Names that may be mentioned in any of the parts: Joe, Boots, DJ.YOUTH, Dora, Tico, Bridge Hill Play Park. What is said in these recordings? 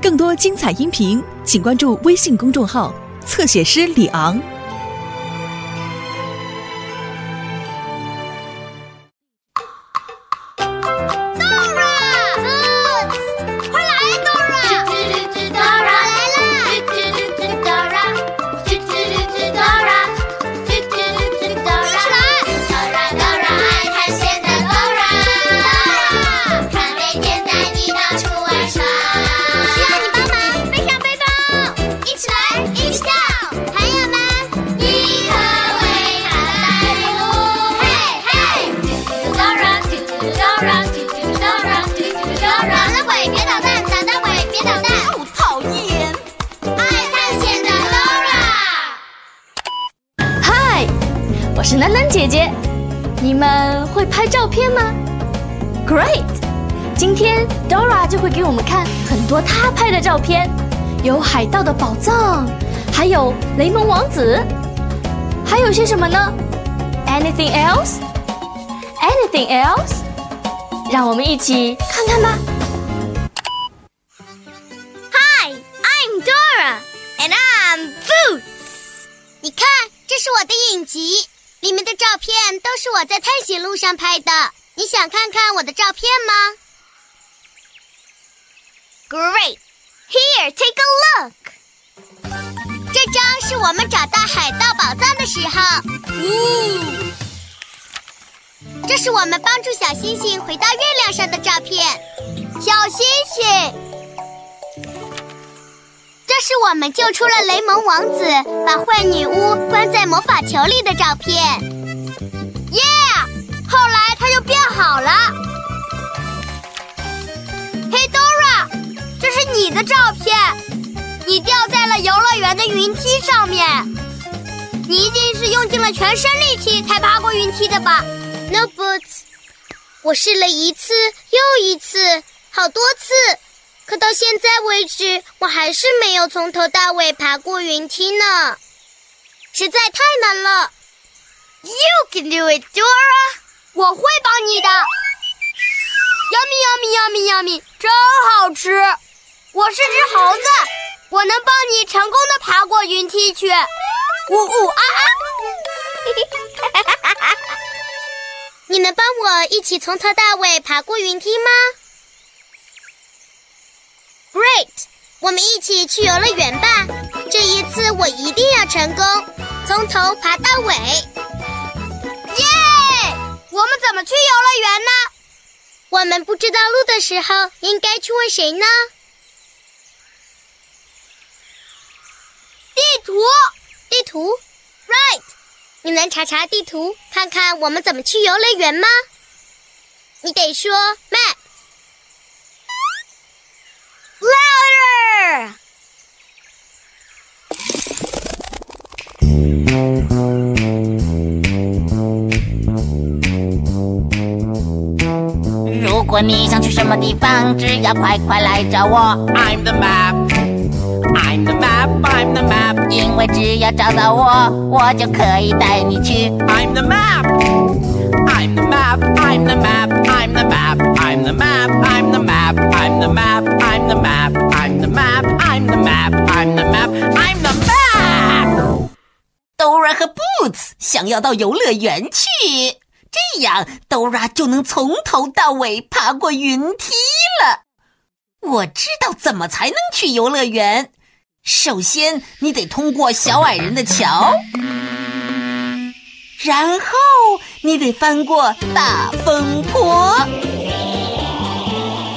更多精彩音频，请关注微信公众号“侧写师李昂”。我是楠楠姐姐，你们会拍照片吗 ？Great！ 今天 Dora 就会给我们看很多她拍的照片，有海盗的宝藏，还有雷蒙王子，还有些什么呢 ？Anything else？ Anything else？ 让我们一起看看吧。Hi， I'm Dora and I'm Boots。你看，这是我的影集。里面的照片都是我在探险路上拍的，你想看看我的照片吗 ？Great, here, take a look。这张是我们找到海盗宝藏的时候。这是我们帮助小星星回到月亮上的照片。小星星，这是我们救出了雷蒙王子，把坏女巫关在魔法球里的照片。Yeah， 后来它就变好了。Hey Dora， 这是你的照片，你掉在了游乐园的云梯上面。你一定是用尽了全身力气才爬过云梯的吧 ？No Boots， 我试了一次又一次，好多次。可到现在为止，我还是没有从头到尾爬过云梯呢，实在太难了。You can do it, Dora！ 我会帮你的。Yummy, yummy, yummy, yummy， 真好吃！我是只猴子，我能帮你成功的爬过云梯去。你能帮我一起从头到尾爬过云梯吗？Great， 我们一起去游乐园吧！这一次我一定要成功，从头爬到尾。耶！我们怎么去游乐园呢？我们不知道路的时候，应该去问谁呢？地图，地图 ，Right！ 你能查查地图，看看我们怎么去游乐园吗？你得说 map。Louder！ 如果你想去什么地方，只要快快来找我。I'm the map, I'm the map, I'm the map。因为只要找到我，我就可以带你去。I'm the map, I'm the map, I'm the map, I'm the map, I'm the map, I'm the map, I'm the map, I'm the map。I'm the map, I'm the map, I'm the map. Dora 和 Boots 想要到游乐园去，这样 Dora 就能从头到尾爬过云梯了。我知道怎么才能去游乐园。首先，你得通过小矮人的桥，然后你得翻过大风坡。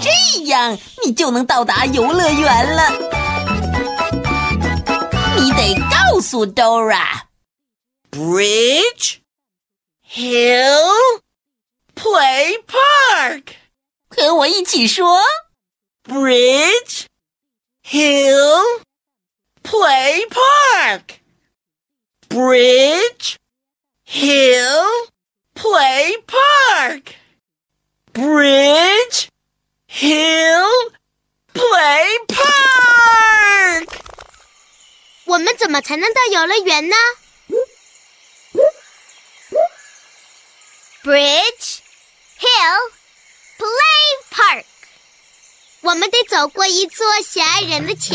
这样你就能到达游乐园了。你得告诉 Dora， Bridge Hill Play Park， 和我一起说 Bridge Hill Play Park， Bridge Hill Play Park， Bridge Hill Play Park。 我们怎么才能到游乐园呢？ Bridge Hill Play Park， 我们们得走过一座小矮人的桥，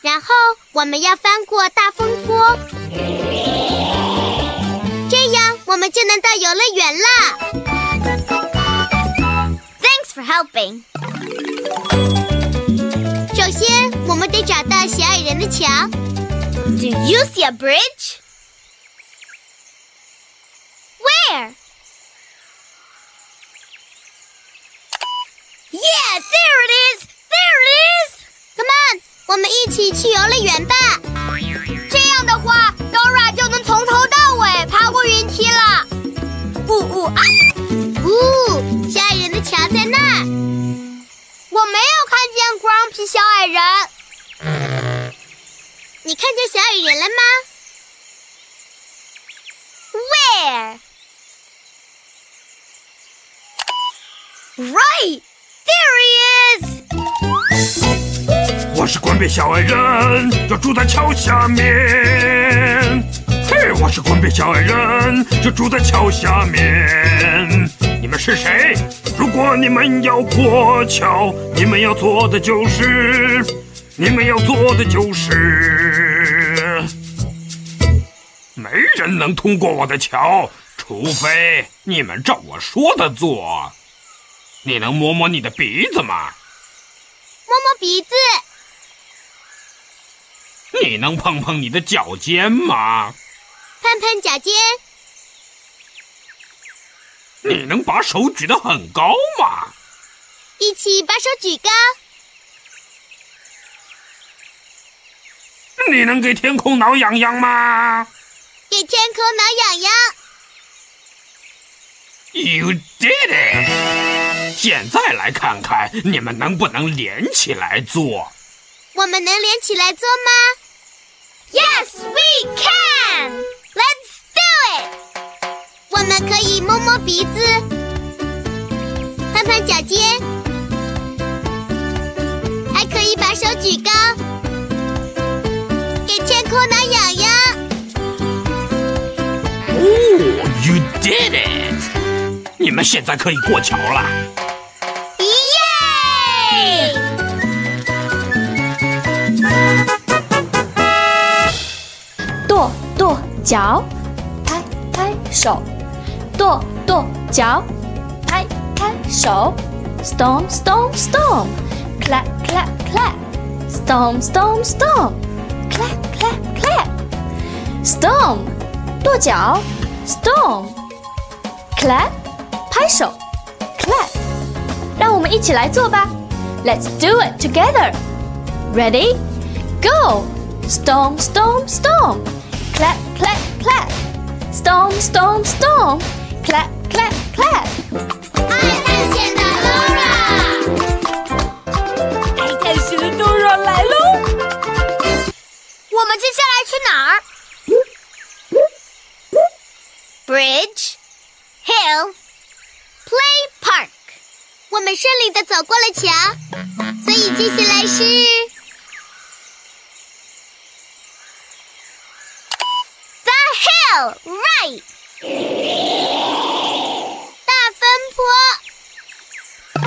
然后我们要翻过大风坡，这样我们就能到游乐园了。Thanks for helping. 首先，我们得找到小矮人的桥。Do you see a bridge? Where? Yes, there it is! There it is! Come on, 我们一起去游乐园吧。这样的话 ，Dora 就能从头到尾爬过云梯了。呜呜啊！呜，小矮人的桥在那儿。我没有看见Grumpy小矮人。你看见小矮人了吗 ？Where? Right.我是滚北小矮人，就住在桥下面。嘿，我是滚北小矮人，就住在桥下面。你们是谁？如果你们要过桥，你们要做的就是，没人能通过我的桥，除非你们照我说的做。你能摸摸你的鼻子吗？摸摸鼻子。你能碰碰你的脚尖吗？碰碰脚尖。你能把手举得很高吗？一起把手举高。你能给天空挠痒痒吗？给天空挠痒痒。You did it! 现在来看看你们能不能连起来做。我们能连起来做吗 ？Yes, we can. Let's do it. 我们可以摸摸鼻子，碰碰脚尖，还可以把手举高，给天空挠痒痒。Oh, you did it. 你们现在可以过桥了。跺跺脚，拍拍手，跺跺脚，拍拍手 ，stomp stomp stomp，clap clap clap，stomp stomp stomp，clap clap clap，stomp 跺脚 ，stomp，clap 拍手 ，clap， 让我们一起来做吧 ，Let's do it together。Ready? Go! Stomp, stomp, stomp. Clap, clap, clap. Stomp, stomp, stomp. Clap, clap, clap. 爱探险的 Dora， 爱探险的 Dora 来喽！我们接下来去哪儿 ？Bridge Hill Play Park。我们顺利地走过了桥。所以接下来是 The hill, right 大分坡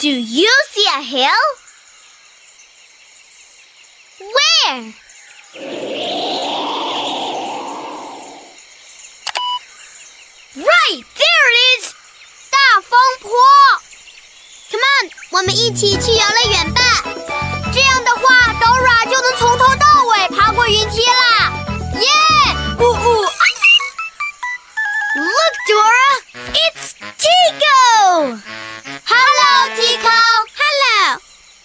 Do you see a hill? Where? Right, there it is 大风坡Come on， 我们一起去游乐园吧。这样的话 ，Dora 就能从头到尾爬过云梯啦！耶！呜呜 ！Look, Dora, it's Tico. Hello, Tico. Hello，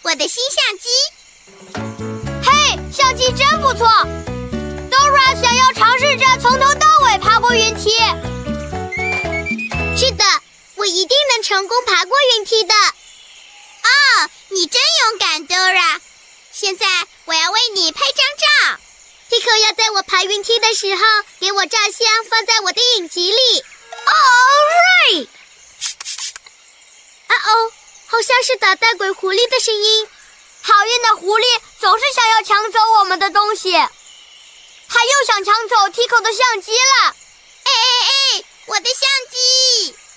我的新相机。嘿，相机真不错。Dora 想要尝试着从头到尾爬过云梯。是的。我一定能成功爬过云梯的！哦，你真勇敢 ，Dora。现在我要为你拍张照。Tico 要在我爬云梯的时候给我照相，放在我的影集里。All right。啊哦，好像是捣蛋鬼狐狸的声音。讨厌的狐狸总是想要抢走我们的东西。他又想抢走 Tico 的相机了。哎哎哎，我的相机！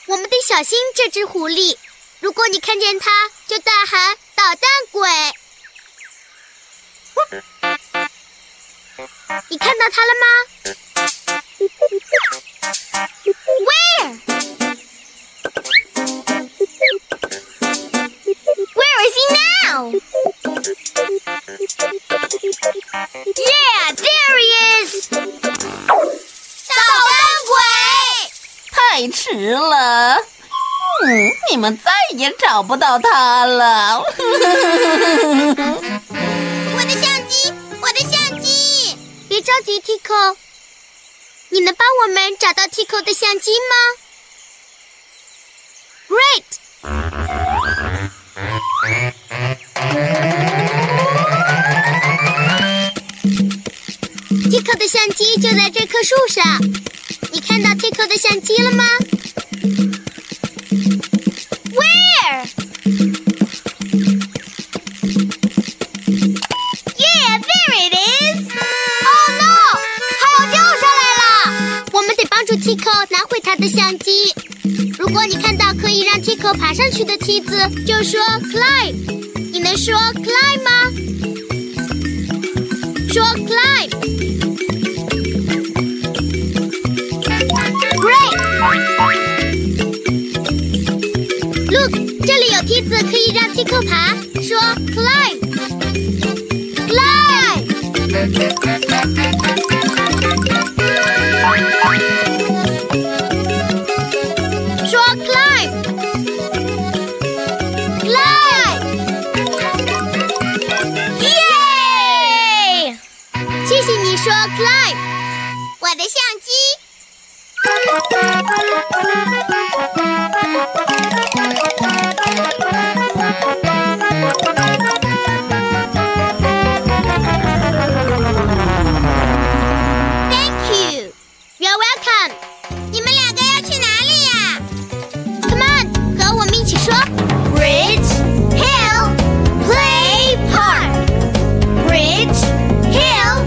我们得小心这只狐狸。如果你看见它，就大喊“捣蛋鬼”。你看到它了吗？Where is he now? Yeah, there he is. 捣蛋鬼！太迟了。你们再也找不到他了。我的相机！别着急 ，Tico， 你能帮我们找到 Tico 的相机吗 ？Great！Tico 的相机就在这棵树上。你看到 Tico 的相机了吗？Tico 拿回他的相机。如果你看到可以让 Tico 爬上去的梯子，就说 climb。你能说 climb 吗？说 climb。Great。Look， 这里有梯子可以让 Tico 爬，说 climb。我的相机。Thank you. You're welcome. 你们两个要去哪里呀？ Come on， 和我们一起说 Bridge Hill Play Park。Bridge Hill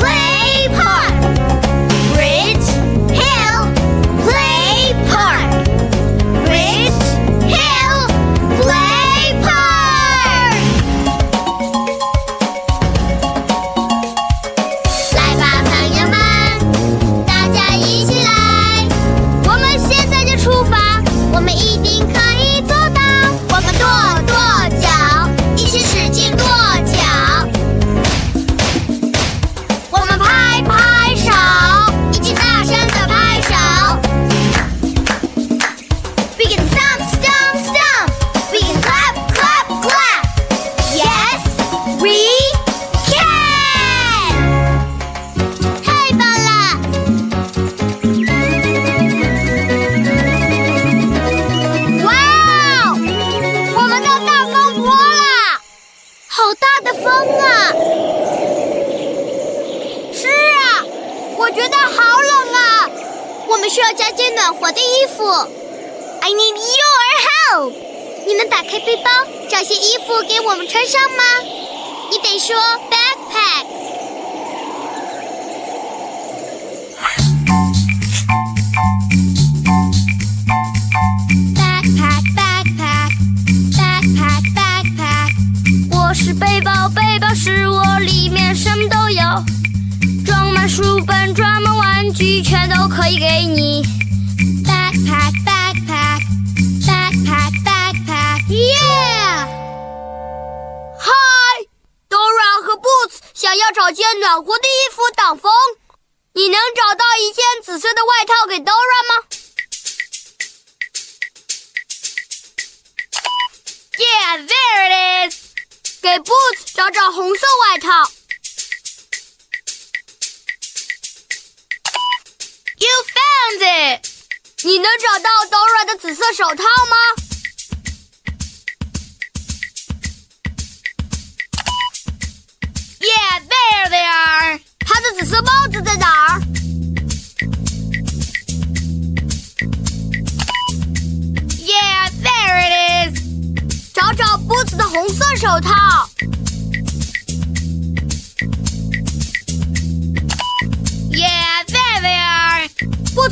Play Park。Boots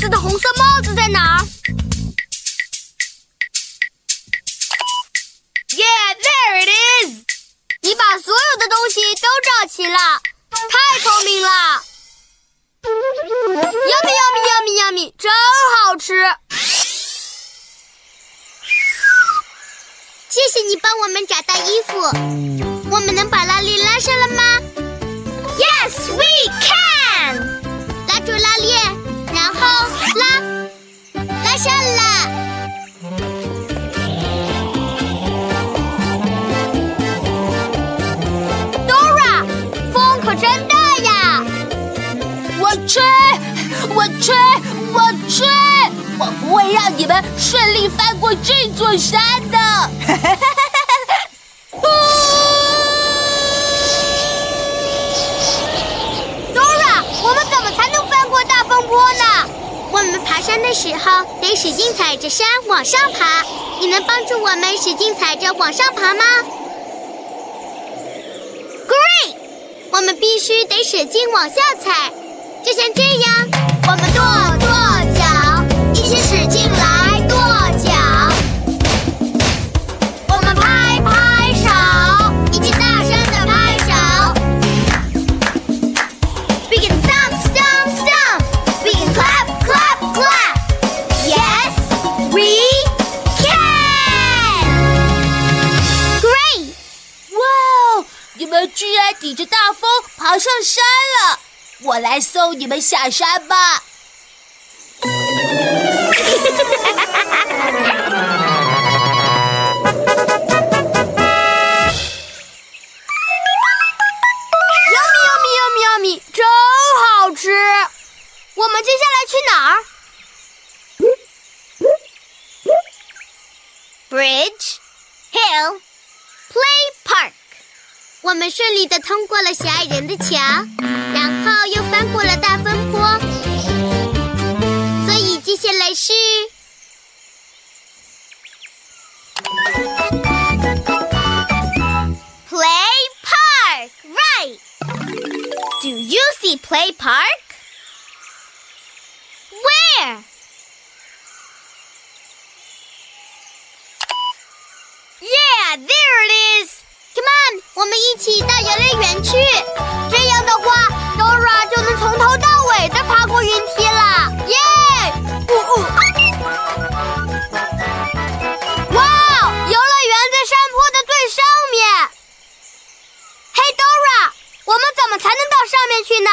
的红色帽子在哪儿？好奇了，太聪明了 ，yummy yummy yummy yummy， 真好吃。谢谢你帮我们找到衣服，我们能把拉链拉上了吗 ？Yes, we can。拉住拉链，然后拉上了。 我吃！我不会让你们顺利翻过这座山的。Dora， 我们怎么才能翻过大风坡呢？我们爬山的时候得使劲踩着山往上爬。你能帮助我们使劲踩着往上爬吗 ？Great！ 我们必须得使劲往下踩，就像这样，我们跺脚。 一起使劲来跺脚，我们拍手，一起大声的拍手。We can stomp, we can clap. Yes, we can. Great! Wow! 你们居然顶着大风爬上山了，我来送你们下山吧。 Yummy, 真好吃！我们接下来去哪儿 ？Bridge Hill Play Park。我们顺利的通过了狭隘人的桥，然后又翻过了大风坡。 接下来是 play park, right? Do you see play park? Where? Yeah, there it is. Come on, 我们一起到游乐园去。这样的话 ，Dora 就能从头到尾的爬过云梯了。Yeah! 哇！游乐园在山坡的最上面。嘿 ，Dora， 我们怎么才能到上面去呢？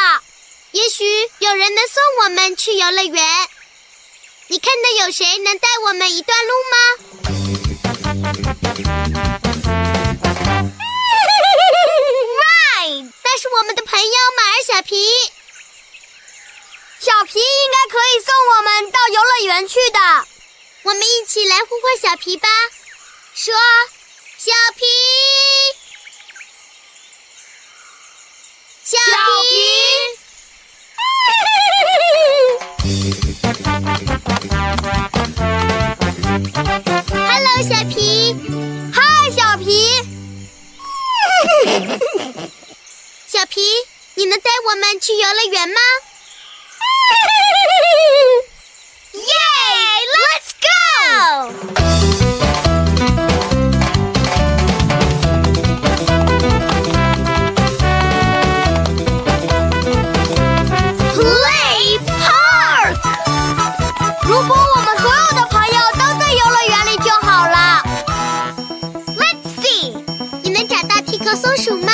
也许有人能送我们去游乐园。你看到有谁能带我们一段路吗 ？Right， 那是我们的朋友马儿小皮。 小皮应该可以送我们到游乐园去的，我们一起来呼唤小皮吧。说，小皮，小皮。Hello， 小皮。嗨，小皮。小皮，你能带我们去游乐园吗？ Yay! Let's go! Play Park! 如果我们所有的朋友都在游乐园里就好了。Let's see! 你能找到 Tico 松鼠吗？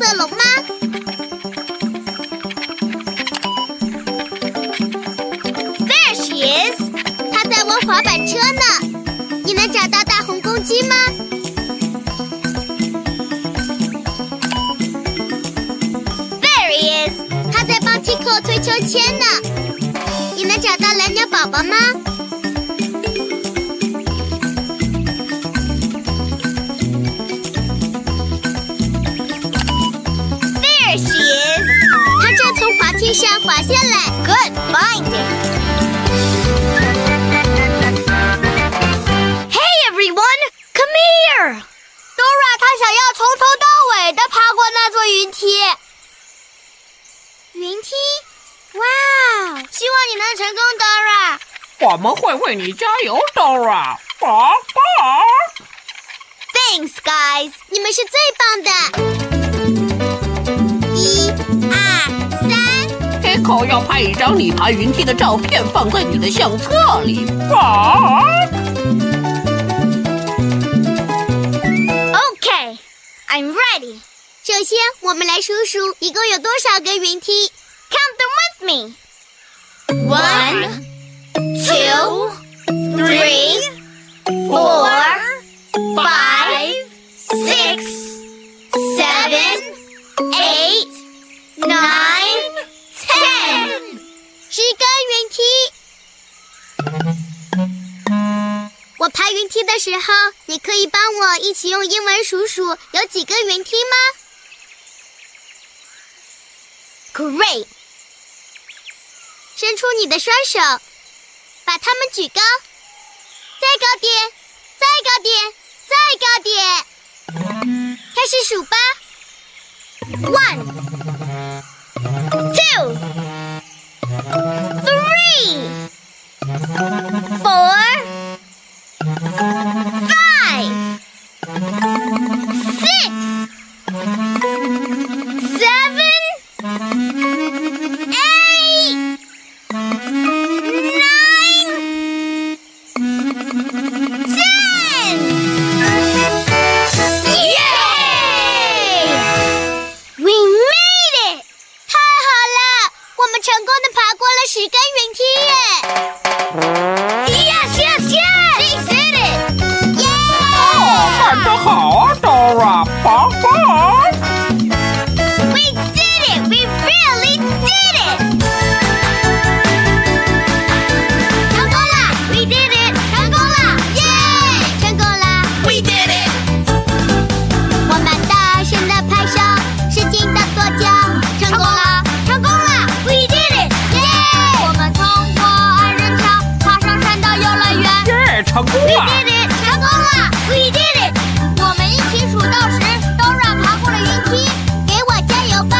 色龙吗 ？There she is。她在玩滑板车呢。你能找到大红公鸡吗 ？There is。她在帮 Tico 推秋千呢。你能找到蓝鸟宝宝吗 上滑下来 ，Good finding. Hey everyone, come here. 云梯。云梯，哇！希望你能成功 ，Dora。我们会为你加油 ，Dora。棒棒 ！Thanks, guys， 你们是最棒的。1、2、3。Tico 要拍一张你爬云梯的照片，放在你的相册里。Okay, I'm ready. 首先，我们来数数一共有多少个云梯。Count them with me. 1、2、3、4、5、6、7、8、9、10，10根云梯。我爬云梯的时候，你可以帮我一起用英文数数有几根云梯吗？Great！ 伸出你的双手，把它们举高，再高点，再高点，再高点。开始数吧 1、2、3、4、5、6、7、8、9、10！ Yay! We made it！ 太好了，我们成功地爬过了10根云梯耶！ Yes, yes, yes! We did it! Yeah! 哦，干得好啊 ，Dora， 棒棒！成功了 ！We did it！ 成功了 ！We did it！ 我们一起数到10 ，Dora 爬过了云梯，给我加油吧！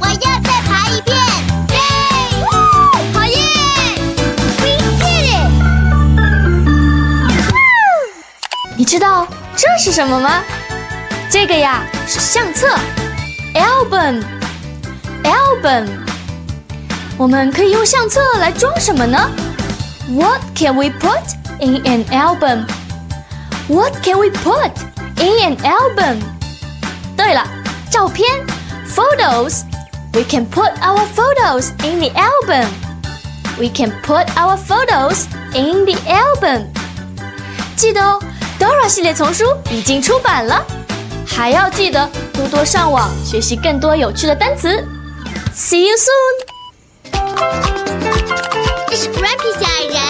我要再爬一遍。耶！好耶 ！We did it！ 你知道这是什么吗？这个呀是相册 ，album。我们可以用相册来装什么呢 ？What can we put？In an album. What can we put in an album? 对了，照片 photos. We can put our photos in the album. We can put our photos in the album. 记得哦 ，Dora 系列丛书已经出版了，还要记得多多上网学习更多有趣的单词。See you soon. 这是 Grumpy 小矮人。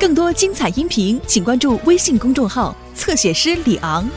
更多精彩音频，请关注微信公众号“侧写师李昂”。